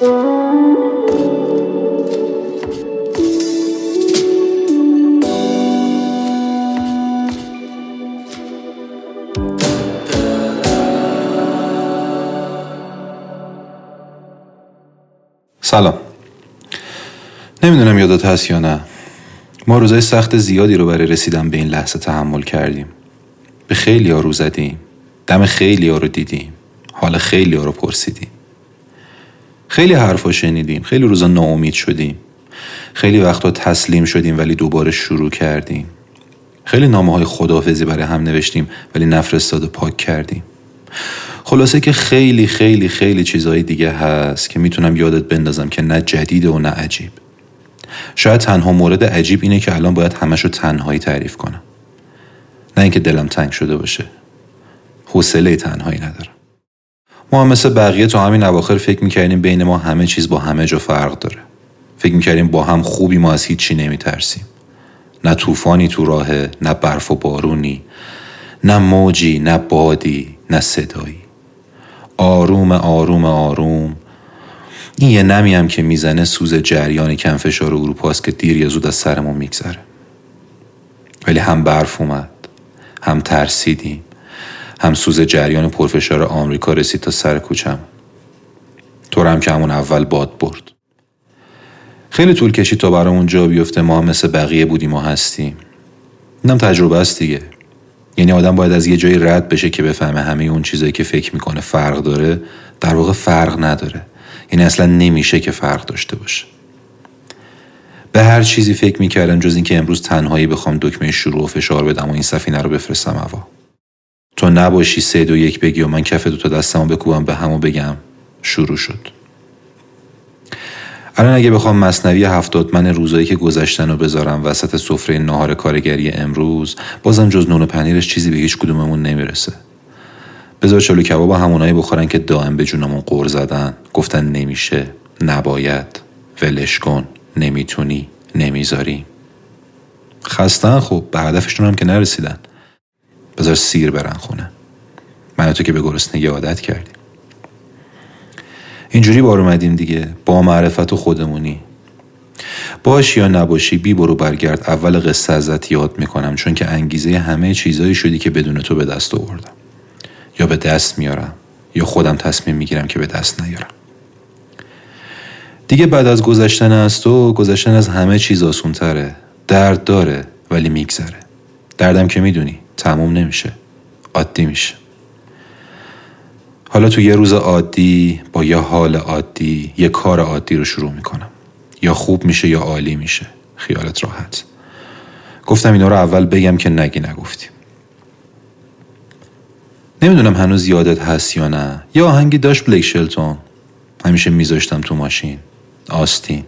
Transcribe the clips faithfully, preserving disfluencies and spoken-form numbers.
سلام. نمیدونم یادت هست یا نه، ما روزای سخت زیادی رو برای رسیدن به این لحظه تحمل کردیم. به خیلی ها رو زدیم، دم خیلی ها رو دیدیم، حال خیلی ها رو پرسیدیم، خیلی حرفا شنیدیم، خیلی روزا ناامید شدیم، خیلی وقتا تسلیم شدیم ولی دوباره شروع کردیم، خیلی نامه‌های خداحافظی برای هم نوشتیم ولی نفرستاده پاک کردیم. خلاصه که خیلی خیلی خیلی چیزهای دیگه هست که میتونم یادت بندازم که نه جدیده و نه عجیب. شاید تنها مورد عجیب اینه که الان باید همشو تنهایی تعریف کنم، نه اینکه دلم تنگ شده باشه، حوصله تنهایی ندارم. ما هم مثل بقیه تو همین اواخر فکر میکردیم بین ما همه چیز با همه جا فرق داره. فکر میکردیم با هم خوبی، ما از هیچی نمیترسیم، نه طوفانی تو راهه، نه برف و بارونی، نه موجی، نه بادی، نه صدایی. آروم آروم آروم این یه نمی هم که میزنه سوز جریان کم فشار اروپاست که دیر یا زود از سرمون میگذره. ولی هم برف اومد، هم ترسیدیم، هم سوز جریان پرفشار آمریکا رسید تا سر کوچم، طور هم که همون اول باد برد. خیلی طول کشید تا برامون جا بیفته ما مثل بقیه بودیم و هستیم. اینم تجربه است دیگه، یعنی آدم باید از یه جایی رد بشه که بفهمه همه اون چیزایی که فکر میکنه فرق داره در واقع فرق نداره، یعنی اصلا نمیشه که فرق داشته باشه. به هر چیزی فکر میکردم جز این که امروز تنهایی بخوام دکمه شروع و فشار بدم و این سفینه رو بفرستم هوا، تو نباشی سه دو یک بگی و من کف دو تا دستمو بکوبم به همو بگم شروع شد. الان اگه بخوام مثنوی هفتادمن روزایی که گذشتن رو بذارم وسط سفره ناهار کارگری امروز، بازم جز نون و پنیرش چیزی به هیچ کدوممون نمیرسه. بذار چلو کباب همونایی بخورن که دائم به جونمون قور زدن، گفتن نمیشه، نباید، ولش کن، نمیتونی، نمیذاری. خستن، خب به هدفشون هم که نرسیدن. بذار سیر برن خونه، من تو که به گرسنگی عادت کردیم. اینجوری بار اومدیم دیگه، با معرفت و خودمونی. باش یا نباشی، بی برو برگرد اول قصه ازت یاد میکنم، چون که انگیزه همه چیزایی شدی که بدون تو به دست آوردم، یا به دست میارم یا خودم تصمیم میگیرم که به دست نیارم. دیگه بعد از گذشتن از تو، گذشتن از همه چیز آسون تره. درد داره ولی میگذره. دردم که میدونی تموم نمیشه، عادی میشه. حالا تو یه روز عادی با یه حال عادی یه کار عادی رو شروع میکنم، یا خوب میشه یا عالی میشه، خیالت راحت. گفتم اینا رو اول بگم که نگی نگفتیم. نمیدونم هنوز یادت هست یا نه، یه آهنگی داشت بلیک شلتون، همیشه میذاشتم تو ماشین. آستین،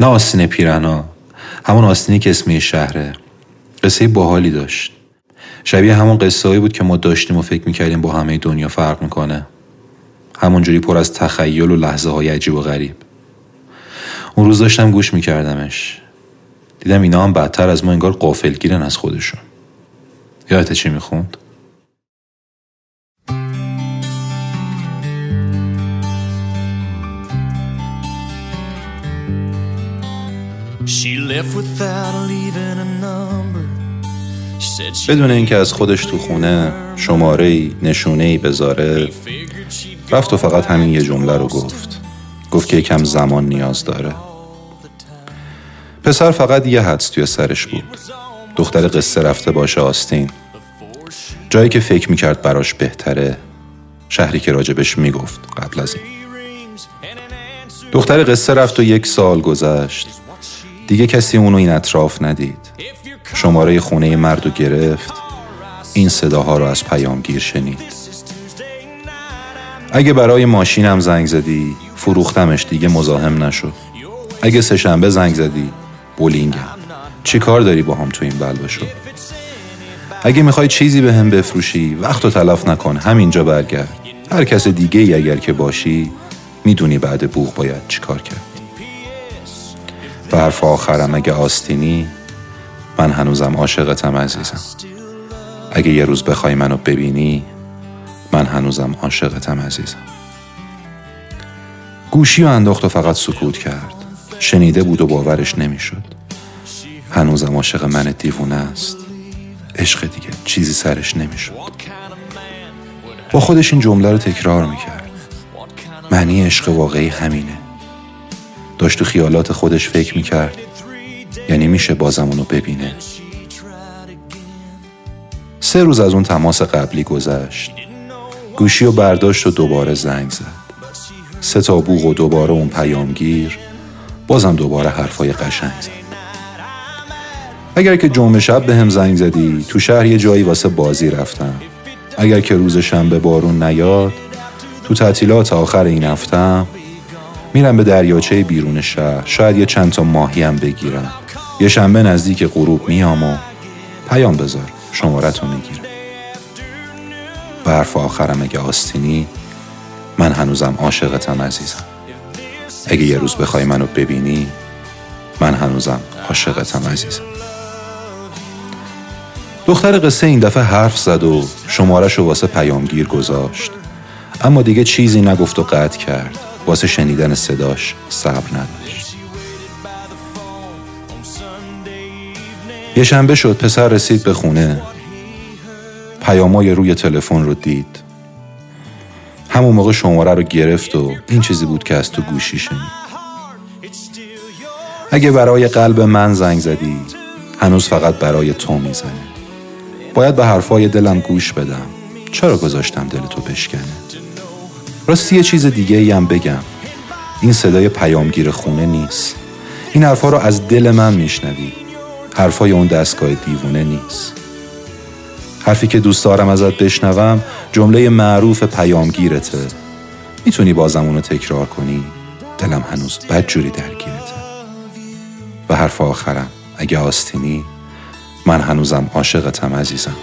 نه آستین پیرهنا، همون آستینی که اسم شهره. قصه باحالی داشت، شبیه همون قصه هایی بود که ما داشتیم و فکر میکردیم با همه دنیا فرق میکنه، همونجوری پر از تخیل و لحظه های عجیب و غریب. اون روز داشتم گوش میکردمش، دیدم اینا هم بدتر از ما انگار غافلگیرن از خودشون. یادت چی میخوند؟ She left without leaving a number. بدون اینکه از خودش تو خونه شماره‌ای، نشونه‌ای بذاره، رفت و فقط همین یه جمله رو گفت. گفت که یکم زمان نیاز داره. پسر فقط یه حدس توی سرش بود، دختر قصه رفته باشه آستین، جایی که فکر میکرد براش بهتره، شهری که راجبش میگفت قبل از این. دختر قصه رفت و یک سال گذشت، دیگه کسی اونو این اطراف ندید. شماره خونه مردو گرفت، این صداها رو از پیامگیر شنید. اگه برای ماشینم زنگ زدی فروختمش، دیگه مزاحم نشد. اگه سه‌شنبه زنگ زدی بولینگم، چی کار داری با هم تو این بلبه شد. اگه میخوای چیزی به هم بفروشی وقتو تلف نکن، همینجا برگرد. هر کس دیگه ای اگر که باشی میدونی بعد بوق باید چی کار کرد. و حرف آخرم اگه آستینی، من هنوزم عاشقتم عزیزم، اگه یه روز بخوای منو ببینی، من هنوزم عاشقتم عزیزم. گوشی رو انداخت و فقط سکوت کرد. شنیده بود و باورش نمیشد. هنوزم عاشق من دیوونه است. عشق دیگه چیزی سرش نمیشد. با خودش این جمله رو تکرار میکرد. معنی عشق واقعی همینه. داشت تو خیالات خودش فکر میکرد. یعنی میشه بازم اونو ببینه. سه روز از اون تماس قبلی گذشت. گوشی رو برداشت و دوباره زنگ زد. سه تا بوق و دوباره اون پیامگیر، بازم دوباره حرفای قشنگ زد. اگر که جمعه شب به هم زنگ زدی، تو شهر یه جایی واسه بازی رفتم. اگر که روز شنبه بارون نیاد، تو تعطیلات آخر این هفتم میرم به دریاچه بیرون شهر، شاید یه چند تا ماهی هم بگیرم. یه شنبه نزدیک غروب میام و پیام بذار، شمارتو میگیرم. و حرف آخرم اگه آستینی، من هنوزم عاشقتم عزیزم. اگه یه روز بخوای منو ببینی، من هنوزم عاشقتم عزیزم. دختر قصه این دفعه حرف زد و شماره‌شو واسه پیامگیر گذاشت. اما دیگه چیزی نگفت و قطع کرد. واسه شنیدن صداش صبر نداشت. یه شنبه شد، پسر رسید به خونه. پیامای روی تلفن رو دید. همون موقع شماره رو گرفت و این چیزی بود که از تو گوشی شنید. اگه برای قلب من زنگ زدی، هنوز فقط برای تو میزنه. باید به حرفای دلم گوش بدم. چرا گذاشتم دلتو بشکنه؟ راستی یه چیز دیگه ای هم بگم. این صدای پیامگیر خونه نیست. این حرفا رو از دل من میشنوی. حرفای اون دستگاه دیوونه نیست. حرفی که دوست دارم ازت بشنوم، جمله معروف پیامگیرته. میتونی بازم اونو تکرار کنی؟ دلم هنوز بدجوری درگیرته. و حرف آخرم اگه آستینی، من هنوزم عاشقتم عزیزم.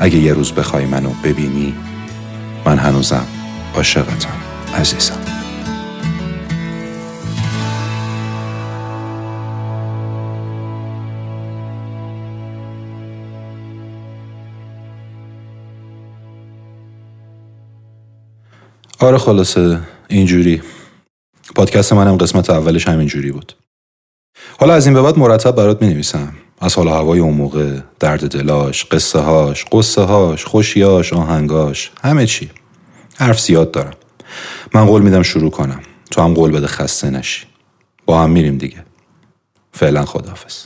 اگه یه روز بخوای منو ببینی، من هنوزم عاشقتم عزیزم. آره خلاصه اینجوری. پادکست منم قسمت اولش همینجوری بود. حالا از این به بعد مرتب برات می‌نویسم. از حال و هوای اون موقع، درد دلاش، قصه هاش، قصه هاش، خوشیاش، آهنگاش، همه چی. حرف زیاد دارم. من قول میدم شروع کنم. تو هم قول بده خسته نشی. با هم میریم دیگه. فعلا خداحافظ.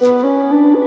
Thank you.